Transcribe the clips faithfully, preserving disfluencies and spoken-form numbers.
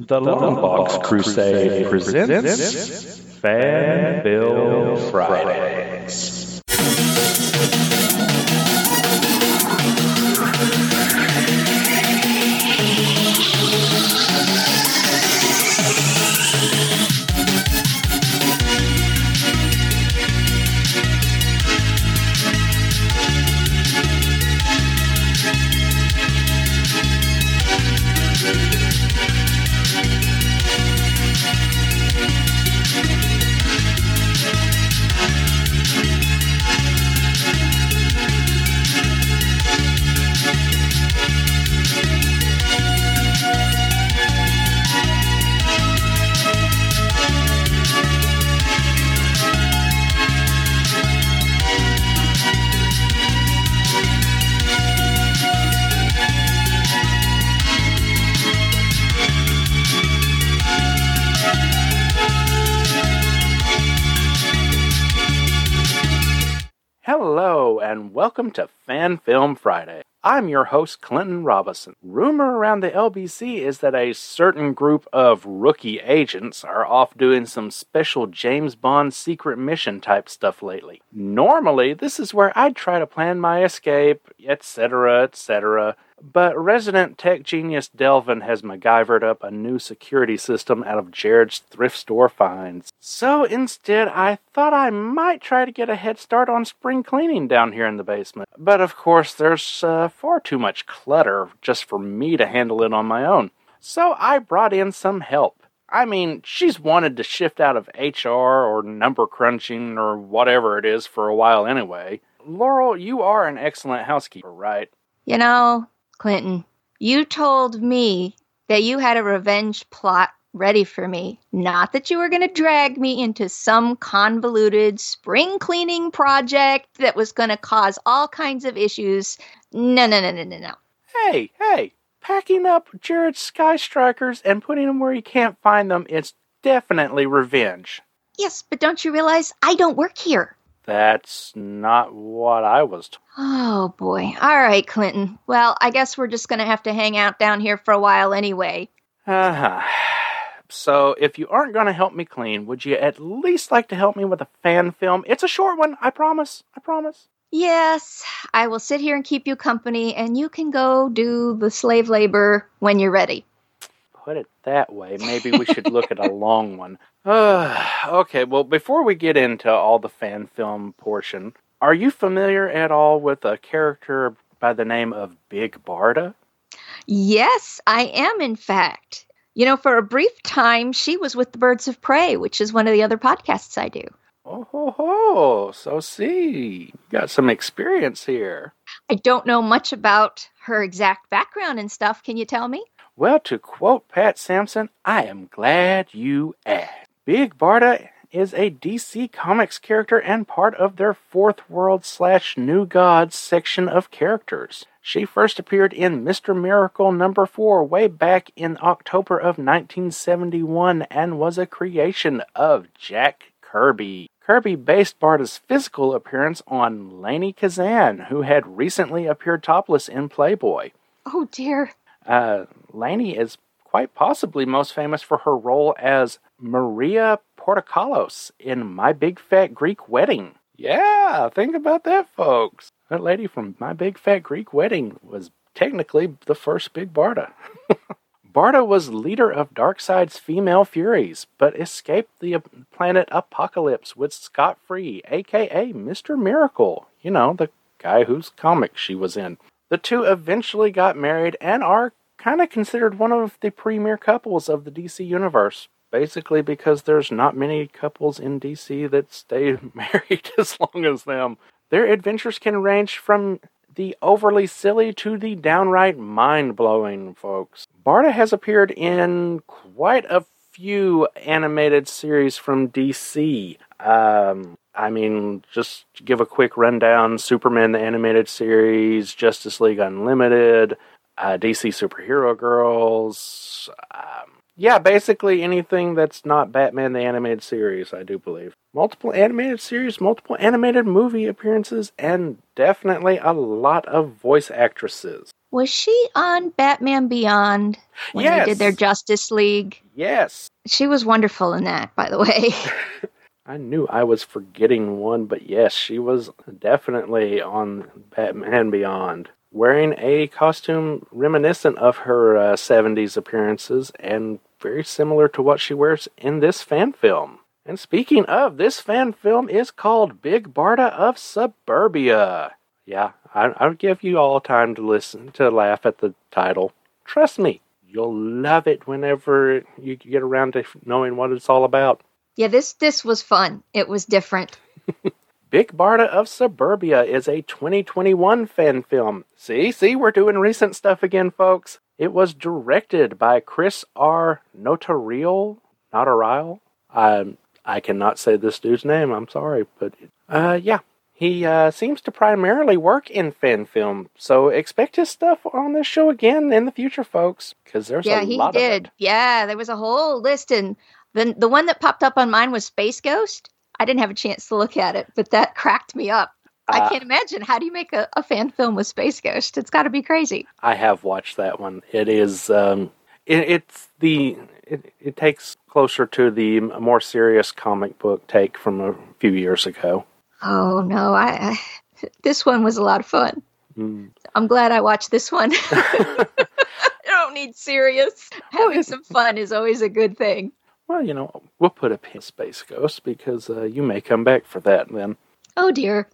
The, the Longbox Crusade, Crusade presents, presents Fan Bill Fridays. Hello, and welcome to Fan Film Friday. I'm your host, Clinton Robinson. Rumor around the L B C is that a certain group of rookie agents are off doing some special James Bond secret mission type stuff lately. Normally, this is where I'd try to plan my escape, et cetera, et cetera, but resident tech genius Delvin has MacGyvered up a new security system out of Jared's thrift store finds. So instead, I thought I might try to get a head start on spring cleaning down here in the basement. But of course, there's uh, far too much clutter just for me to handle it on my own. So I brought in some help. I mean, she's wanted to shift out of H R or number crunching or whatever it is for a while anyway. Laurel, you are an excellent housekeeper, right? You know, Clinton, you told me that you had a revenge plot ready for me. Not that you were going to drag me into some convoluted spring cleaning project that was going to cause all kinds of issues. No, no, no, no, no, no. Hey, hey, packing up Jared's Sky Strikers and putting them where he can't find them, it's definitely revenge. Yes, but don't you realize I don't work here? That's not what I was told. Oh, boy. All right, Clinton. Well, I guess we're just going to have to hang out down here for a while anyway. Uh-huh. So, if you aren't going to help me clean, would you at least like to help me with a fan film? It's a short one, I promise. I promise. Yes, I will sit here and keep you company, and you can go do the slave labor when you're ready. Put it that way, maybe we should look at a long one. Uh, okay, well, before we get into all the fan film portion, are you familiar at all with a character by the name of Big Barda? Yes, I am, in fact. You know, for a brief time, she was with the Birds of Prey, which is one of the other podcasts I do. Oh, ho, ho. So see, you got some experience here. I don't know much about her exact background and stuff. Can you tell me? Well, to quote Pat Sampson, I am glad you asked. Big Barda is a D C Comics character and part of their Fourth World slash New Gods section of characters. She first appeared in Mister Miracle number four way back in October of nineteen seventy-one and was a creation of Jack Kirby. Kirby based Barda's physical appearance on Lainie Kazan, who had recently appeared topless in Playboy. Oh, dear. Uh, Lainie is quite possibly most famous for her role as Maria Portokalos in My Big Fat Greek Wedding. Yeah, think about that, folks. That lady from My Big Fat Greek Wedding was technically the first Big Barda. Barda was leader of Darkseid's Female Furies, but escaped the planet Apocalypse with Scott Free, a k a. Mister Miracle. You know, the guy whose comic she was in. The two eventually got married and are kind of considered one of the premier couples of the D C universe, basically because there's not many couples in D C that stay married as long as them. Their adventures can range from the overly silly to the downright mind-blowing, folks. Barda has appeared in quite a few animated series from D C. Um... I mean, just to give a quick rundown, Superman the Animated Series, Justice League Unlimited, uh, D C Superhero Girls. Um, yeah, basically anything that's not Batman the Animated Series, I do believe. Multiple animated series, multiple animated movie appearances, and definitely a lot of voice actresses. Was she on Batman Beyond when yes. they did their Justice League? Yes. She was wonderful in that, by the way. I knew I was forgetting one, but yes, she was definitely on Batman Beyond, wearing a costume reminiscent of her uh, seventies appearances and very similar to what she wears in this fan film. And speaking of, this fan film is called Big Barda of Suburbia. Yeah, I, I'll give you all time to listen, to laugh at the title. Trust me, you'll love it whenever you get around to knowing what it's all about. Yeah, this this was fun. It was different. Big Barda of Suburbia is a twenty twenty-one fan film. See, see, we're doing recent stuff again, folks. It was directed by Chris R. Notarile. Notarile? Um, I cannot say this dude's name, I'm sorry, but uh, yeah. He uh, seems to primarily work in fan film, so expect his stuff on this show again in the future, folks, because there's yeah, a lot did. of it. Yeah, there was a whole list, and the, the one that popped up on mine was Space Ghost. I didn't have a chance to look at it, but that cracked me up. Uh, I can't imagine. How do you make a, a fan film with Space Ghost? It's got to be crazy. I have watched that one. It is, um, it, it's the, it, it takes closer to the more serious comic book take from a few years ago. Oh, no, I, I this one was a lot of fun. Mm. I'm glad I watched this one. I don't need serious. Having some fun is always a good thing. Well, you know, we'll put a pin in Space Ghost because uh, you may come back for that then. Oh, dear.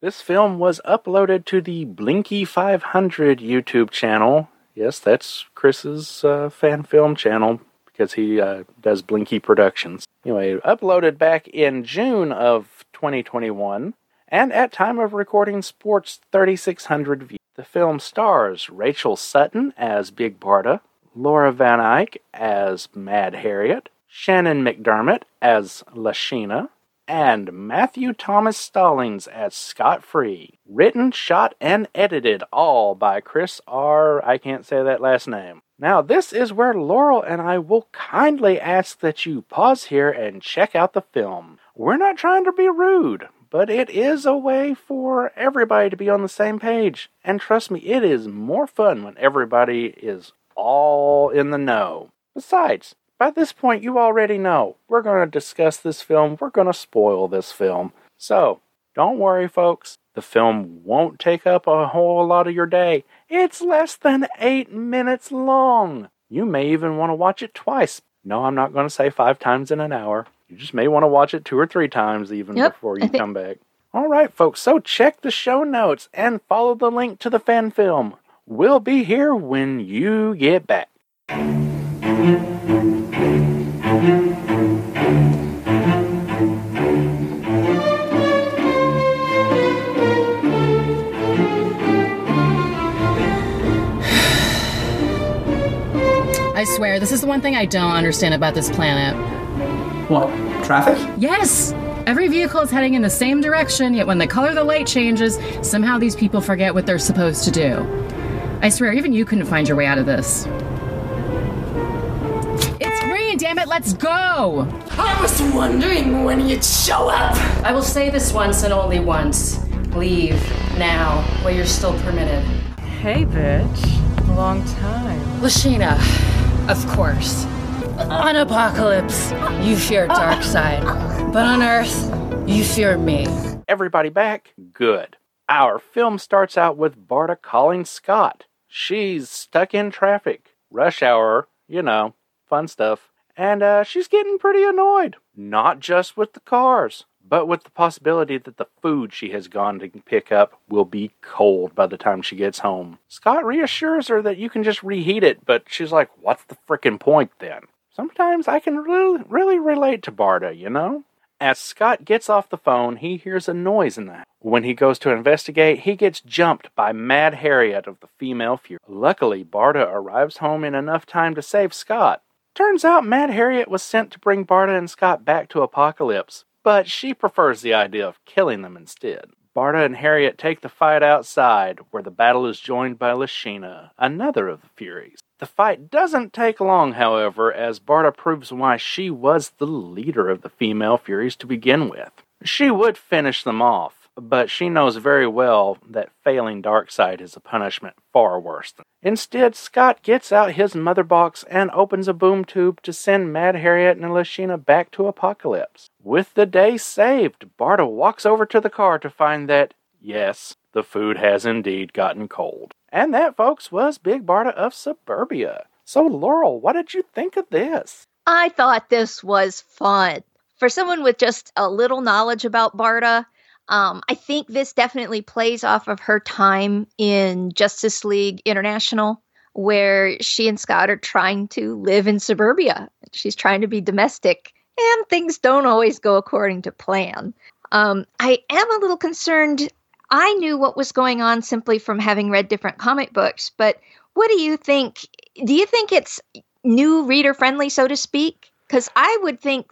This film was uploaded to the Blinky five hundred YouTube channel. Yes, that's Chris's uh, fan film channel, because he uh, does Blinky Productions. Anyway, uploaded back in June of twenty twenty-one, and at time of recording sports thirty-six hundred views. The film stars Rachel Sutton as Big Barda, Laura Van Eyck as Mad Harriet, Shannon McDermott as Lashina, and Matthew Thomas Stallings as Scott Free. Written, shot, and edited all by Chris R. I can't say that last name. Now, this is where Laurel and I will kindly ask that you pause here and check out the film. We're not trying to be rude, but it is a way for everybody to be on the same page. And trust me, it is more fun when everybody is all in the know. Besides, by this point, you already know. We're going to discuss this film. We're going to spoil this film. So, don't worry, folks. The film won't take up a whole lot of your day. It's less than eight minutes long. You may even want to watch it twice. No, I'm not going to say five times in an hour. You just may want to watch it two or three times even yep. before you come back. All right, folks, so check the show notes and follow the link to the fan film. We'll be here when you get back. I swear, this is the one thing I don't understand about this planet. What? Traffic? Yes! Every vehicle is heading in the same direction, yet when the color of the light changes, somehow these people forget what they're supposed to do. I swear, even you couldn't find your way out of this. It's green, damn it, let's go! I was wondering when you'd show up! I will say this once and only once. Leave, now, while you're still permitted. Hey, bitch. Long time. Lashina. Of course. On Apocalypse, you fear Darkseid. But on Earth, you fear me. Everybody back? Good. Our film starts out with Barda calling Scott. She's stuck in traffic. Rush hour, you know, fun stuff. And uh, she's getting pretty annoyed. Not just with the cars, but with the possibility that the food she has gone to pick up will be cold by the time she gets home. Scott reassures her that you can just reheat it, but she's like, what's the frickin' point then? Sometimes I can really, really relate to Barda, you know? As Scott gets off the phone, he hears a noise in the house. When he goes to investigate, he gets jumped by Mad Harriet of the Female Furies. Luckily, Barda arrives home in enough time to save Scott. Turns out Mad Harriet was sent to bring Barda and Scott back to Apocalypse, but she prefers the idea of killing them instead. Barda and Harriet take the fight outside, where the battle is joined by Lashina, another of the Furies. The fight doesn't take long, however, as Barda proves why she was the leader of the Female Furies to begin with. She would finish them off, but she knows very well that failing Darkseid is a punishment far worse. Instead, Scott gets out his mother box and opens a boom tube to send Mad Harriet and Lashina back to Apocalypse. With the day saved, Barda walks over to the car to find that, yes, the food has indeed gotten cold. And that, folks, was Big Barda of Suburbia. So, Laurel, what did you think of this? I thought this was fun. For someone with just a little knowledge about Barda, Um, I think this definitely plays off of her time in Justice League International, where she and Scott are trying to live in suburbia. She's trying to be domestic, and things don't always go according to plan. Um, I am a little concerned. I knew what was going on simply from having read different comic books, but what do you think? Do you think it's new reader friendly, so to speak? Because I would think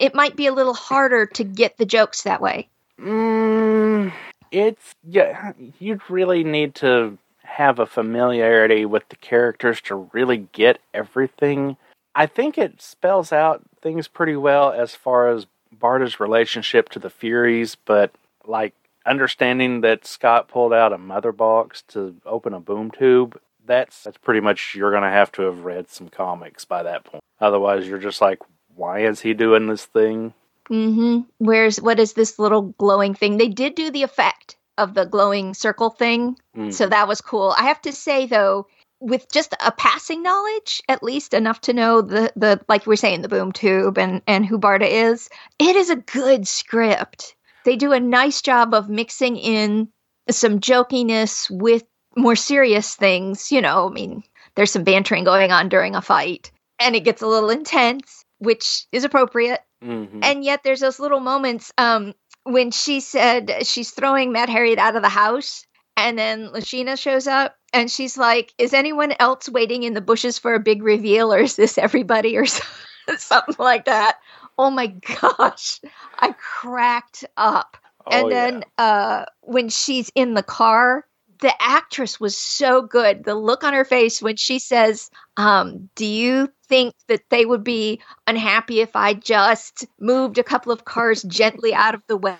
it might be a little harder to get the jokes that way. Mm, it's, yeah, you'd really need to have a familiarity with the characters to really get everything. I think it spells out things pretty well as far as Barda's relationship to the Furies, but, like, understanding that Scott pulled out a mother box to open a boom tube, that's, that's pretty much, you're going to have to have read some comics by that point. Otherwise, you're just like, why is he doing this thing? Mm-hmm. Where's, what is this little glowing thing? They did do the effect of the glowing circle thing. Mm. So that was cool. I have to say, though, with just a passing knowledge, at least enough to know the, the like we're saying, the boom tube and, and who Barda is, it is a good script. They do a nice job of mixing in some jokiness with more serious things. You know, I mean, there's some bantering going on during a fight and it gets a little intense, which is appropriate. Mm-hmm. And yet there's those little moments um, when she said she's throwing Mad Harriet out of the house and then Lashina shows up and she's like, is anyone else waiting in the bushes for a big reveal, or is this everybody, or something like that? Oh my gosh, I cracked up. Oh, and then yeah. uh, when she's in the car, the actress was so good. The look on her face when she says, um, do you think that they would be unhappy if I just moved a couple of cars gently out of the way?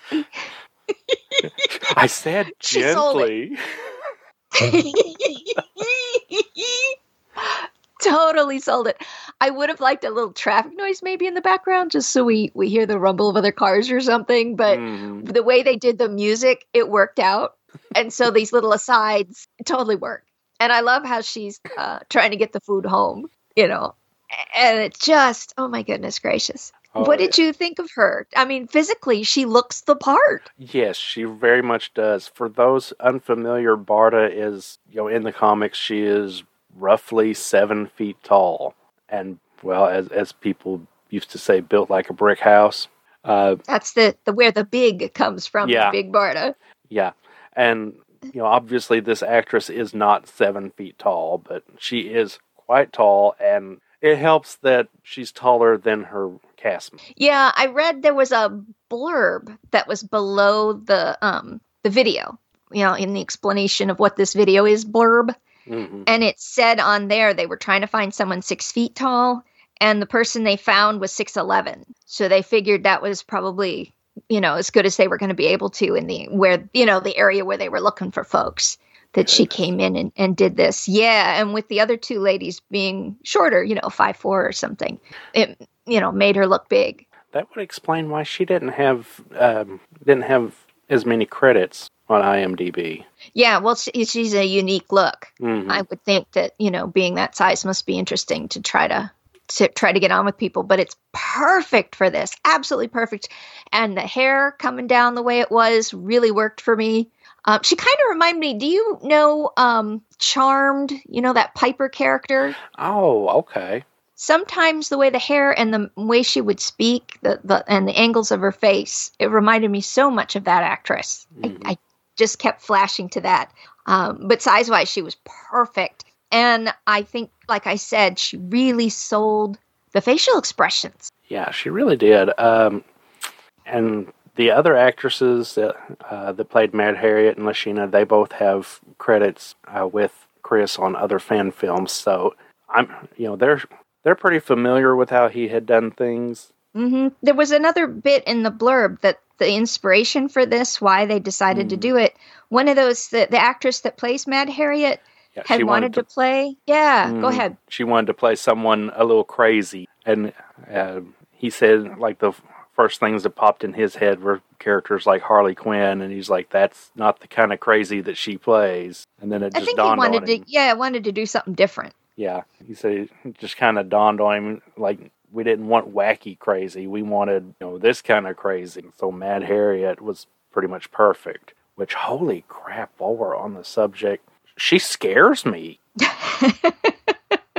I said gently. Totally sold it. I would have liked a little traffic noise maybe in the background just so we, we hear the rumble of other cars or something. But mm. the way they did the music, it worked out. And so these little asides totally work. And I love how she's uh, trying to get the food home, you know. And it just, oh my goodness gracious. Oh, what did yeah. you think of her? I mean, physically, she looks the part. Yes, she very much does. For those unfamiliar, Barda is, you know, in the comics, she is roughly seven feet tall. And, well, as as people used to say, built like a brick house. Uh, That's the, the where the big comes from, yeah. Big Barda. Yeah. And, you know, obviously this actress is not seven feet tall, but she is quite tall, and it helps that she's taller than her castmate. Yeah, I read there was a blurb that was below the um, the video, you know, in the explanation of what this video is blurb. Mm-hmm. And it said on there they were trying to find someone six feet tall, and the person they found was six eleven. So they figured that was probably, you know, as good as they were going to be able to in the, where, you know, the area where they were looking for folks, that yeah, she came in and, and did this. Yeah. And with the other two ladies being shorter, you know, five, four or something, it, you know, made her look big. That would explain why she didn't have, um, didn't have as many credits on I M D B. Yeah. Well, she, she's a unique look. Mm-hmm. I would think that, you know, being that size must be interesting to try to, to try to get on with people, but it's perfect for this. Absolutely perfect. And the hair coming down the way it was really worked for me. Um, she kind of reminded me, do you know um, Charmed, you know, that Piper character? Oh, okay. Sometimes the way the hair and the way she would speak the, the and the angles of her face, it reminded me so much of that actress. Mm-hmm. I, I just kept flashing to that. Um, but size-wise, she was perfect. And I think, like I said, she really sold the facial expressions. Yeah, she really did. Um, and the other actresses that uh, that played Mad Harriet and Lashina, they both have credits uh, with Chris on other fan films. So I'm, you know, they're they're pretty familiar with how he had done things. Mm-hmm. There was another bit in the blurb that the inspiration for this, why they decided mm. to do it. One of those, the, the actress that plays Mad Harriet yeah, had wanted, wanted to, to play. Yeah, mm, go ahead. She wanted to play someone a little crazy. And uh, he said, like, the first things that popped in his head were characters like Harley Quinn. And he's like, that's not the kind of crazy that she plays. And then it just I think dawned he wanted on him. To, yeah, wanted to do something different. Yeah, he said it just kind of dawned on him, like, we didn't want wacky crazy. We wanted, you know, this kind of crazy. So Mad Harriet was pretty much perfect. Which, holy crap, while we're on the subject, she scares me.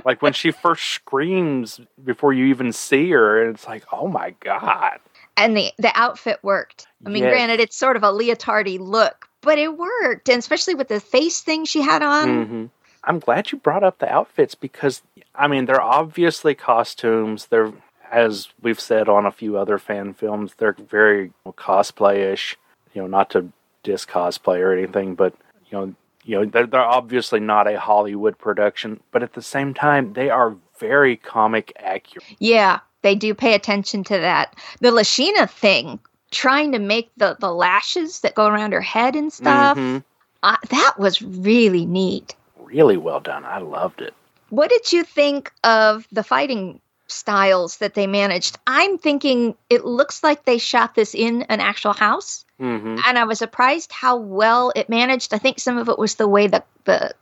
Like, when she first screams before you even see her, and it's like, oh my God. And the, the outfit worked. I mean, yes. Granted, it's sort of a leotardy look, but it worked. And especially with the face thing she had on. Mm-hmm. I'm glad you brought up the outfits because, I mean, they're obviously costumes. They're, as we've said on a few other fan films, they're very you know, cosplay-ish, you know, not to dis cosplay or anything, but you know, you know, they're, they're obviously not a Hollywood production, but at the same time, they are very comic accurate. Yeah, they do pay attention to that. The Lashina thing, trying to make the, the lashes that go around her head and stuff, mm-hmm. uh, that was really neat. Really well done. I loved it. What did you think of the fighting styles that they managed? I'm thinking it looks like they shot this in an actual house. Mm-hmm. And I was surprised how well it managed. I think some of it was the way that the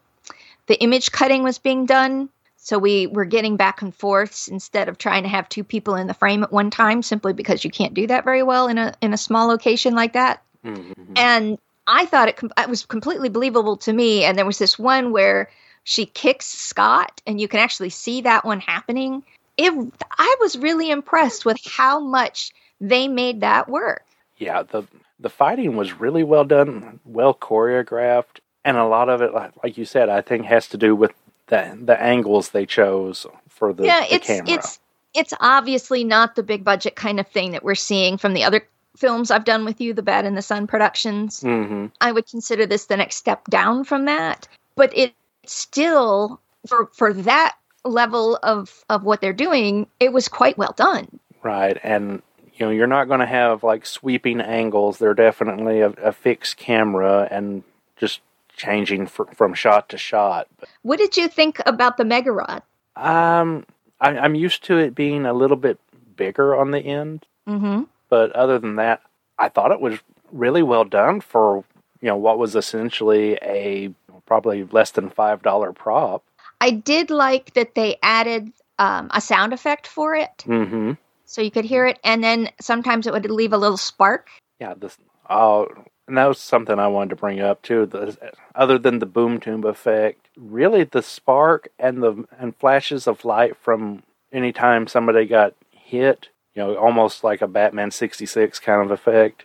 the image cutting was being done. So we were getting back and forths instead of trying to have two people in the frame at one time, simply because you can't do that very well in a in a small location like that. Mm-hmm. And I thought it, com- it was completely believable to me. And there was this one where she kicks Scott, and you can actually see that one happening. It, I was really impressed with how much they made that work. Yeah, the the fighting was really well done, well choreographed, and a lot of it, like, like you said, I think has to do with the the angles they chose for the, yeah, the it's, camera. It's it's obviously not the big budget kind of thing that we're seeing from the other films I've done with you, the Bad and the Sun Productions. Mm-hmm. I would consider this the next step down from that, but it still, for for that level of of what they're doing, it was quite well done. Right, and you know, you're not going to have like sweeping angles. They're definitely a, a fixed camera and just changing fr- from shot to shot. But, what did you think about the Mega Rod? Um, I, I'm used to it being a little bit bigger on the end. Mm-hmm. But other than that, I thought it was really well done for, you know, what was essentially a probably less than five dollars prop. I did like that they added um, a sound effect for it. Mm-hmm. So you could hear it, and then sometimes it would leave a little spark. Yeah, this, oh, and that was something I wanted to bring up, too. The, other than the boom tube effect, really the spark and the and flashes of light from any time somebody got hit, you know, almost like a Batman sixty-six kind of effect.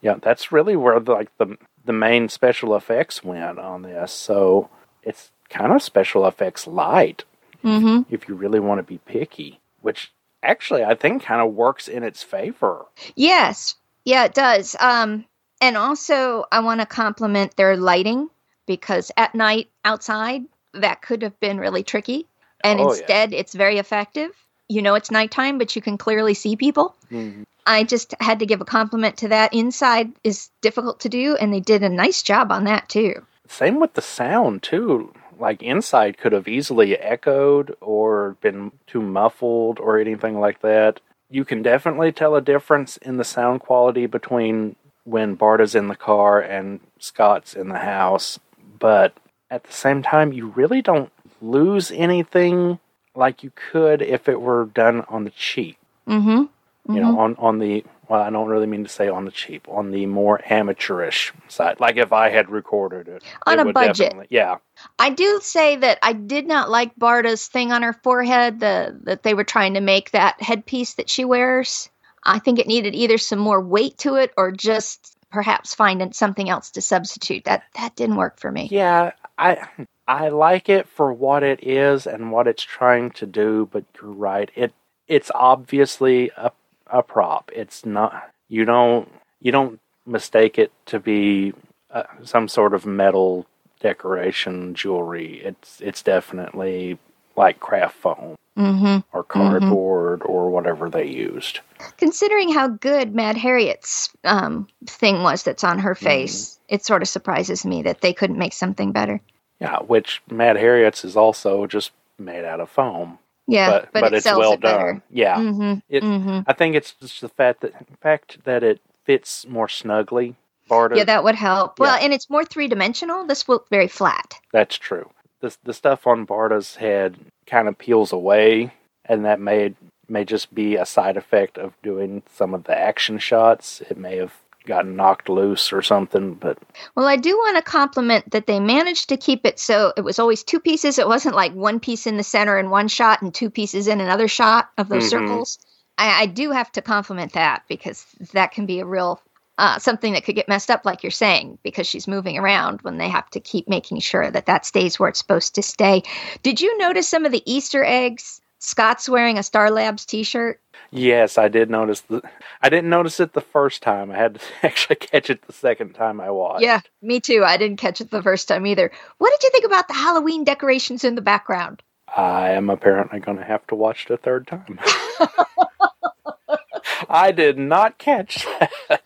Yeah, that's really where the, like the the main special effects went on this. So it's kind of special effects light, mm-hmm. if you really want to be picky, which actually I think kind of works in its favor. Yes, yeah, it does. Um, and also I want to compliment their lighting, because at night outside that could have been really tricky, and oh, instead yeah. it's very effective. You know, it's nighttime, but you can clearly see people. Mm-hmm. I just had to give a compliment to that. Inside is difficult to do, and they did a nice job on that, too. Same with the sound, too. Like, inside could have easily echoed or been too muffled or anything like that. You can definitely tell a difference in the sound quality between when Barda's in the car and Scott's in the house. But at the same time, you really don't lose anything like you could if it were done on the cheap. Mm-hmm. Mm-hmm. You know, on, on the, well, I don't really mean to say on the cheap, on the more amateurish side. Like if I had recorded it. On it a budget. Yeah. I do say that I did not like Barda's thing on her forehead, the that they were trying to make that headpiece that she wears. I think it needed either some more weight to it or just perhaps finding something else to substitute. That that didn't work for me. Yeah, I... I like it for what it is and what it's trying to do, but you're right. It it's obviously a a prop. It's not you don't you don't mistake it to be uh, some sort of metal decoration jewelry. It's it's definitely like craft foam. mm-hmm. or cardboard mm-hmm. or whatever they used. Considering how good Mad Harriet's um, thing was that's on her face, mm-hmm. it sort of surprises me that they couldn't make something better. Yeah, which Mad Harriet's is also just made out of foam. Yeah, but, but, but it it's sells well it done. Better. Yeah, mm-hmm. It, mm-hmm. I think it's just the fact that fact that it fits more snugly. Barda. Yeah, that would help. Yeah. Well, and it's more three dimensional. This will very flat. That's true. The the stuff on Barda's head kind of peels away, and that may may just be a side effect of doing some of the action shots. It may have gotten knocked loose or something, but... Well, I do want to compliment that they managed to keep it so it was always two pieces. It wasn't like one piece in the center in one shot and two pieces in another shot of those mm-hmm. circles. I, I do have to compliment that, because that can be a real... Uh, something that could get messed up, like you're saying, because she's moving around when they have to keep making sure that that stays where it's supposed to stay. Did you notice some of the Easter eggs? Scott's wearing a Star Labs t-shirt. Yes, I did notice. The, I didn't notice it the first time. I had to actually catch it the second time I watched. Yeah, me too. I didn't catch it the first time either. What did you think about the Halloween decorations in the background? I am apparently going to have to watch it a third time. I did not catch that.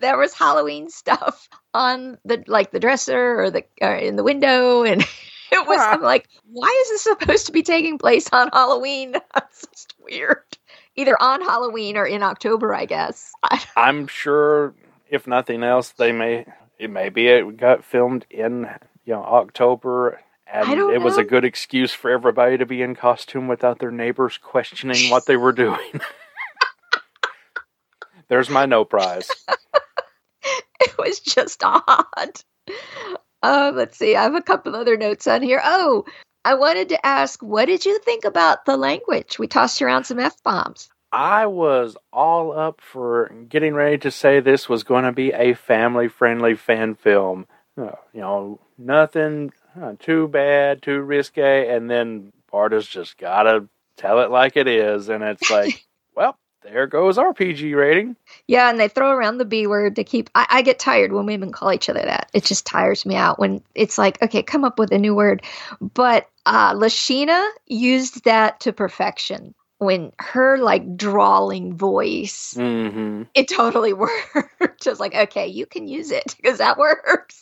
There was Halloween stuff on the like the dresser or the or in the window, and it was. Huh. I'm like, why is this supposed to be taking place on Halloween? That's just weird. Either on Halloween or in October, I guess. I'm sure, if nothing else, they may it may be it got filmed in you know October, and I don't it know. was a good excuse for everybody to be in costume without their neighbors questioning what they were doing. There's my no prize. It was just odd. Um, let's see. I have a couple other notes on here. Oh, I wanted to ask, what did you think about the language? We tossed around some F-bombs. I was all up for getting ready to say this was going to be a family-friendly fan film. You know, nothing uh, too bad, too risque, and then Barda's just got to tell it like it is, and it's like, well, there goes our P G rating. Yeah, and they throw around the B word to keep... I, I get tired when women call each other that. It just tires me out when it's like, okay, come up with a new word. But uh, Lashina used that to perfection. When her, like, drawling voice, mm-hmm. it totally worked. I was like, okay, you can use it, because that works.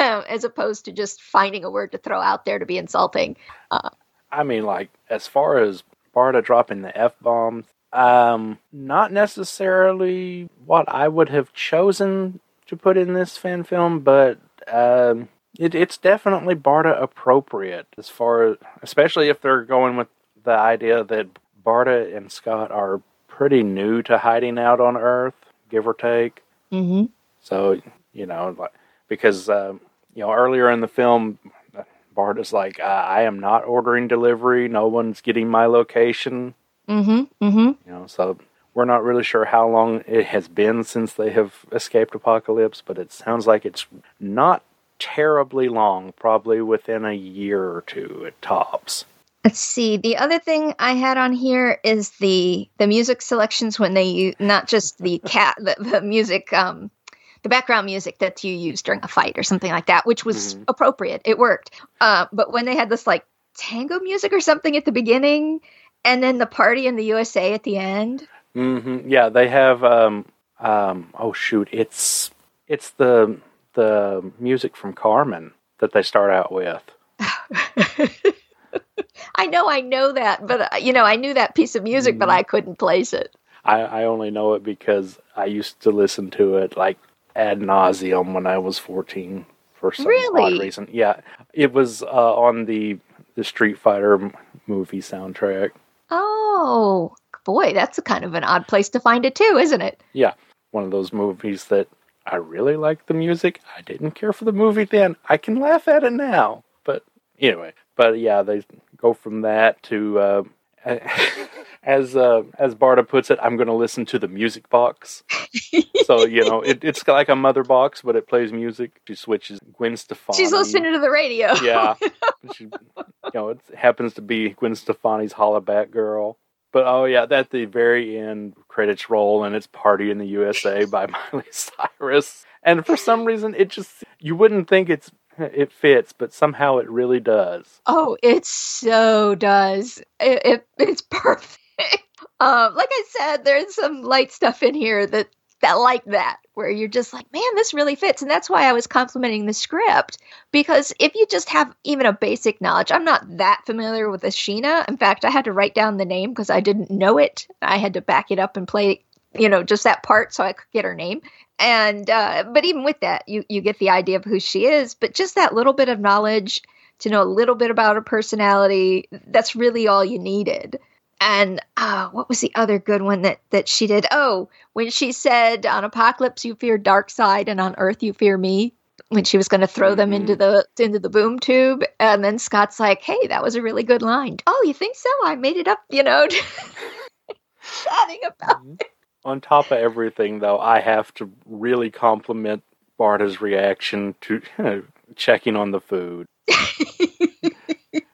um, as opposed to just finding a word to throw out there to be insulting. Uh, I mean, like, as far as Barda dropping the F-bombs, Um, not necessarily what I would have chosen to put in this fan film, but um, it, it's definitely Barda appropriate as far as, especially if they're going with the idea that Barda and Scott are pretty new to hiding out on Earth, give or take. Mm-hmm. So, you know, like, because, um, you know, earlier in the film, Barda's like, uh, I am not ordering delivery. No one's getting my location. Mm-hmm, mm-hmm. You know, so we're not really sure how long it has been since they have escaped Apocalypse, but it sounds like it's not terribly long, probably within a year or two at tops. Let's see. The other thing I had on here is the the music selections when they use, not just the cat, the, the music, um, the background music that you use during a fight or something like that, which was mm-hmm. appropriate. It worked. Uh, but when they had this like tango music or something at the beginning. And then the party in the U S A at the end. Mm-hmm. Yeah, they have. Um, um, oh shoot, it's it's the the music from Carmen that they start out with. I know, I know that, but you know, I knew that piece of music, mm-hmm. but I couldn't place it. I, I only know it because I used to listen to it like ad nauseum when I was fourteen for some really? odd reason. Yeah, it was uh, on the the Street Fighter movie soundtrack. Oh, boy, that's a kind of an odd place to find it too, isn't it? Yeah, one of those movies that I really like the music. I didn't care for the movie then. I can laugh at it now. But anyway, but yeah, they go from that to, uh, as uh, as Barda puts it, I'm going to listen to the music box. So, you know, it, it's like a mother box, but it plays music. She switches Gwen Stefani. She's listening to the radio. Yeah. She, you know, it happens to be Gwen Stefani's Holla Back Girl. But, oh, yeah, at the very end, credits roll, and it's Party in the U S A by Miley Cyrus. And for some reason, it just, you wouldn't think it's it fits, but somehow it really does. Oh, it so does. It, it it's perfect. Um, like I said, there's some light stuff in here that, that like that, where you're just like, man, this really fits. And that's why I was complimenting the script, because if you just have even a basic knowledge, I'm not that familiar with Lashina. In fact, I had to write down the name because I didn't know it. I had to back it up and play, you know, just that part so I could get her name. And, uh, but even with that, you, you get the idea of who she is, but just that little bit of knowledge to know a little bit about her personality, that's really all you needed. And uh, what was the other good one that, that she did? Oh, when she said, on Apocalypse, you fear Darkseid, and on Earth, you fear me, when she was going to throw mm-hmm. them into the into the boom tube. And then Scott's like, hey, that was a really good line. Oh, you think so? I made it up, you know, chatting about mm-hmm. it. On top of everything, though, I have to really compliment Barda's reaction to, you know, checking on the food.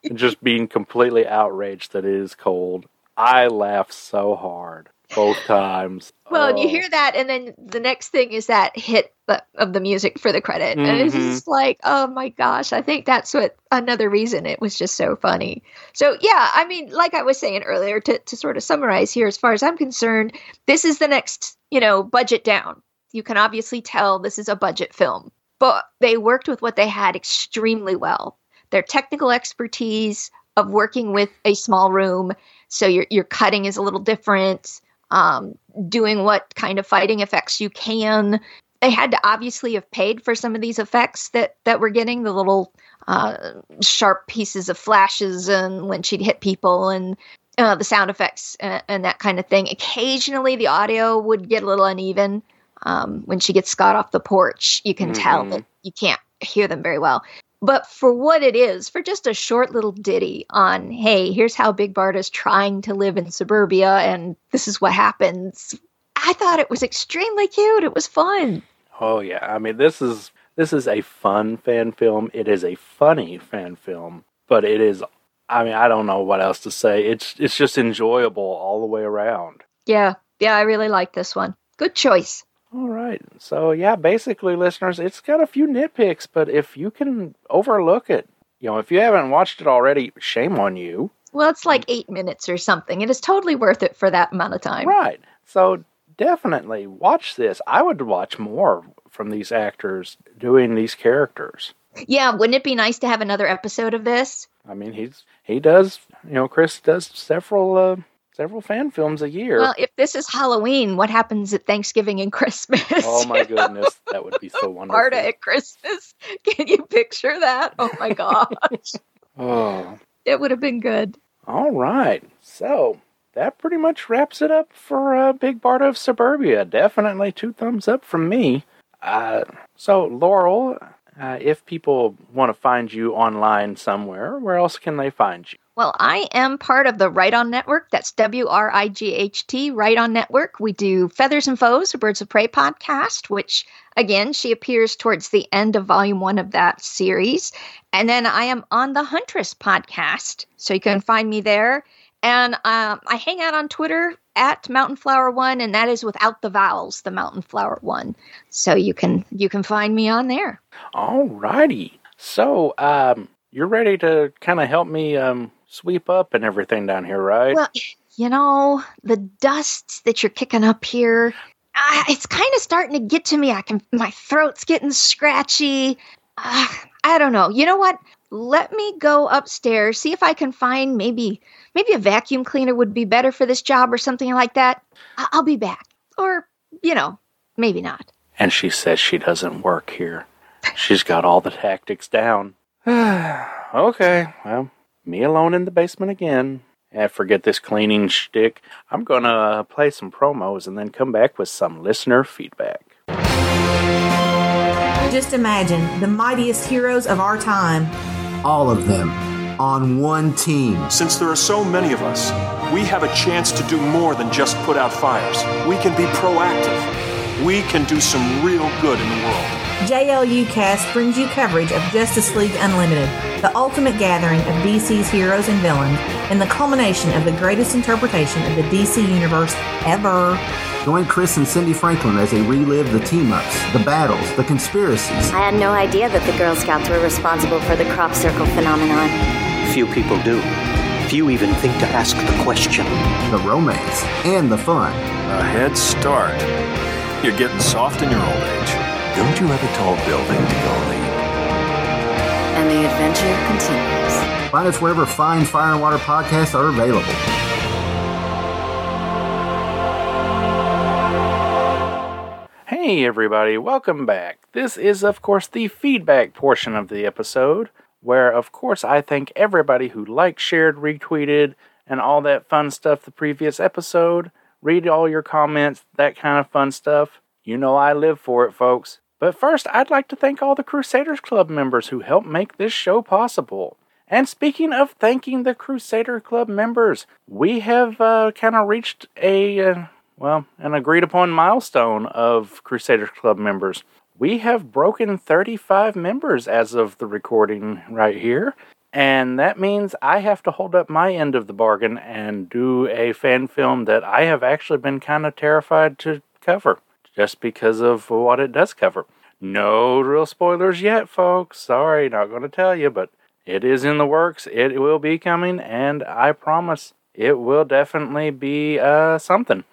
And just being completely outraged that it is cold. I laughed so hard both times. Well, oh. And you hear that, and then the next thing is that hit of the music for the credit. Mm-hmm. And it's just like, oh my gosh, I think that's what another reason it was just so funny. So yeah, I mean, like I was saying earlier, to, to sort of summarize here, as far as I'm concerned, this is the next, you know, budget down. You can obviously tell this is a budget film, but they worked with what they had extremely well. Their technical expertise of working with a small room, so your your cutting is a little different, um, doing what kind of fighting effects you can. They had to obviously have paid for some of these effects that, that we're getting, the little uh, sharp pieces of flashes and when she'd hit people and uh, the sound effects and, and that kind of thing. Occasionally, the audio would get a little uneven. Um, when she gets Scott off the porch, you can mm-hmm. tell that you can't hear them very well. But for what it is, for just a short little ditty on, hey, here's how Big Barda's trying to live in suburbia, and this is what happens, I thought it was extremely cute. It was fun. Oh, yeah. I mean, this is this is a fun fan film. It is a funny fan film. But it is, I mean, I don't know what else to say. It's, it's just enjoyable all the way around. Yeah. Yeah, I really like this one. Good choice. All right. So, yeah, basically, listeners, it's got a few nitpicks, but if you can overlook it, you know, if you haven't watched it already, shame on you. Well, it's like eight minutes or something. It is totally worth it for that amount of time. Right. So, definitely watch this. I would watch more from these actors doing these characters. Yeah. Wouldn't it be nice to have another episode of this? I mean, he's he does, you know, Chris does several... Uh, Several fan films a year. Well, if this is Halloween, what happens at Thanksgiving and Christmas? Oh, my goodness. That would be so wonderful. Barda at Christmas. Can you picture that? Oh, my gosh. Oh. It would have been good. All right. So that pretty much wraps it up for uh, Big Barda of Suburbia. Definitely two thumbs up from me. Uh, so, Laurel, uh, if people want to find you online somewhere, where else can they find you? Well, I am part of the Right On Network. That's W R I G H T, Right On Network. We do Feathers and Foes, a Birds of Prey podcast, which, again, she appears towards the end of Volume one of that series. And then I am on the Huntress podcast, so you can find me there. And um, I hang out on Twitter at Mountainflower One, and that is without the vowels, the Mountainflower One. So you can you can find me on there. All righty. So, um, you're ready to kind of help me... Um... sweep up and everything down here, right? Well, you know, the dust that you're kicking up here, uh, it's kind of starting to get to me. I can, my throat's getting scratchy. Uh, I don't know. You know what? Let me go upstairs, see if I can find maybe, maybe a vacuum cleaner would be better for this job or something like that. I- I'll be back. Or, you know, maybe not. And she says she doesn't work here. She's got all the tactics down. Okay, well. Me alone in the basement again. And forget this cleaning shtick. I'm going to play some promos and then come back with some listener feedback. Just imagine the mightiest heroes of our time. All of them on one team. Since there are so many of us, we have a chance to do more than just put out fires. We can be proactive. We can do some real good in the world. JLUcast brings you coverage of Justice League Unlimited, the ultimate gathering of D C's heroes and villains, and the culmination of the greatest interpretation of the D C universe ever. Join Chris and Cindy Franklin as they relive the team-ups, the battles, the conspiracies. I had no idea that the Girl Scouts were responsible for the crop circle phenomenon. Few people do. Few even think to ask the question. The romance and the fun. A head start. You're getting soft in your old age. Don't you have a tall building to go lead? And the adventure continues. Find us wherever fine Fire and Water podcasts are available. Hey everybody, welcome back. This is, of course, the feedback portion of the episode, where, of course, I thank everybody who liked, shared, retweeted, and all that fun stuff the previous episode. Read all your comments, that kind of fun stuff. You know I live for it, folks. But first, I'd like to thank all the Crusaders Club members who helped make this show possible. And speaking of thanking the Crusader Club members, we have uh, kind of reached a... Uh, Well, an agreed-upon milestone of Crusaders Club members. We have broken thirty-five members as of the recording right here, and that means I have to hold up my end of the bargain and do a fan film that I have actually been kind of terrified to cover, just because of what it does cover. No real spoilers yet, folks. Sorry, not going to tell you, but it is in the works, it will be coming, and I promise it will definitely be uh, something.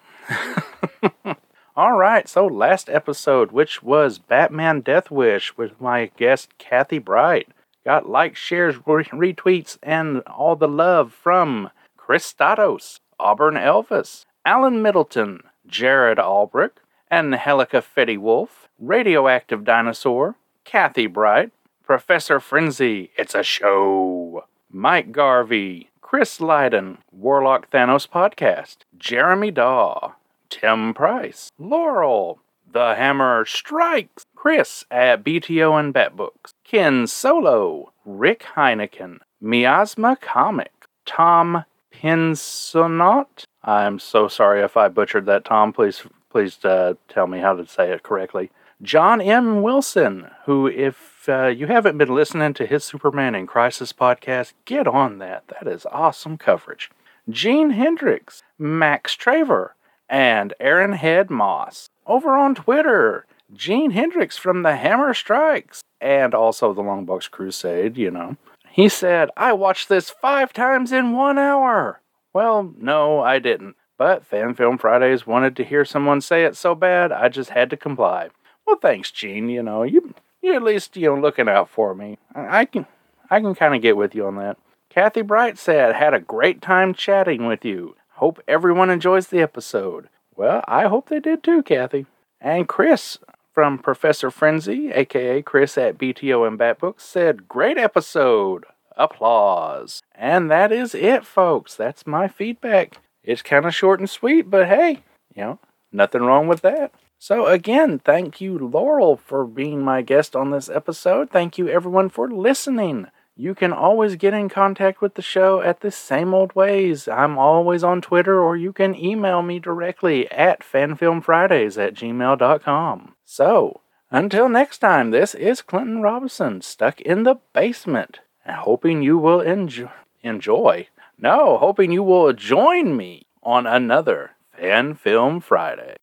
All right, so last episode, which was Batman Death Wish with my guest Kathy Bright, got likes, shares, retweets, and all the love from Chris Statos, Auburn Elvis, Alan Middleton, Jared Albrick, and Helica Fetty Wolf, Radioactive Dinosaur, Kathy Bright, Professor Frenzy, It's a Show, Mike Garvey, Chris Lydon, Warlock Thanos Podcast, Jeremy Daw, Tim Price, Laurel, The Hammer Strikes, Chris at B T O and Batbooks, Ken Solo, Rick Heineken, Miasma Comic, Tom Pinsonot. I'm so sorry if I butchered that, Tom. Please please uh, tell me how to say it correctly. John M. Wilson, who, if uh, you haven't been listening to his Superman in Crisis podcast, get on that. That is awesome coverage. Gene Hendrix, Max Traver, and Aaron Head Moss. Over on Twitter, Gene Hendrix from The Hammer Strikes, and also the Longbox Crusade, you know. He said, I watched this five times in one hour. Well, no, I didn't. But Fan Film Fridays wanted to hear someone say it so bad, I just had to comply. Well, thanks, Gene. You know, you you at least, you know, looking out for me. I, I can I can kind of get with you on that. Kathy Bright said, had a great time chatting with you. Hope everyone enjoys the episode. Well, I hope they did too, Kathy. And Chris from Professor Frenzy, a k a. Chris at B T O and Batbooks, said, great episode. Applause. And that is it, folks. That's my feedback. It's kind of short and sweet, but hey, you know, nothing wrong with that. So again, thank you, Laurel, for being my guest on this episode. Thank you, everyone, for listening. You can always get in contact with the show at the same old ways. I'm always on Twitter, or you can email me directly at fanfilmfridays at gmail dot com. So, until next time, this is Clinton Robinson, stuck in the basement, and hoping you will enjoy, enjoy, no, hoping you will join me on another Fan Film Friday.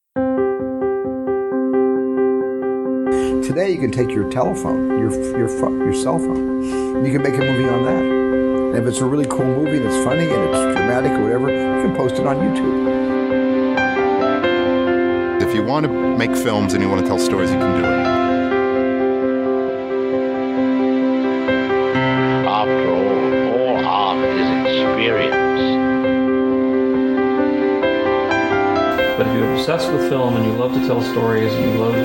Today you can take your telephone, your your your cell phone, and you can make a movie on that. And if it's a really cool movie and it's funny and it's dramatic or whatever, you can post it on YouTube. If you want to make films and you want to tell stories, you can do it. After all, all art is experience. But if you're obsessed with film and you love to tell stories and you love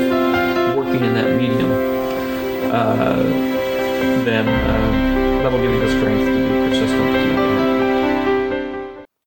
in that medium, uh, then uh, that'll give you the strength to be persistent.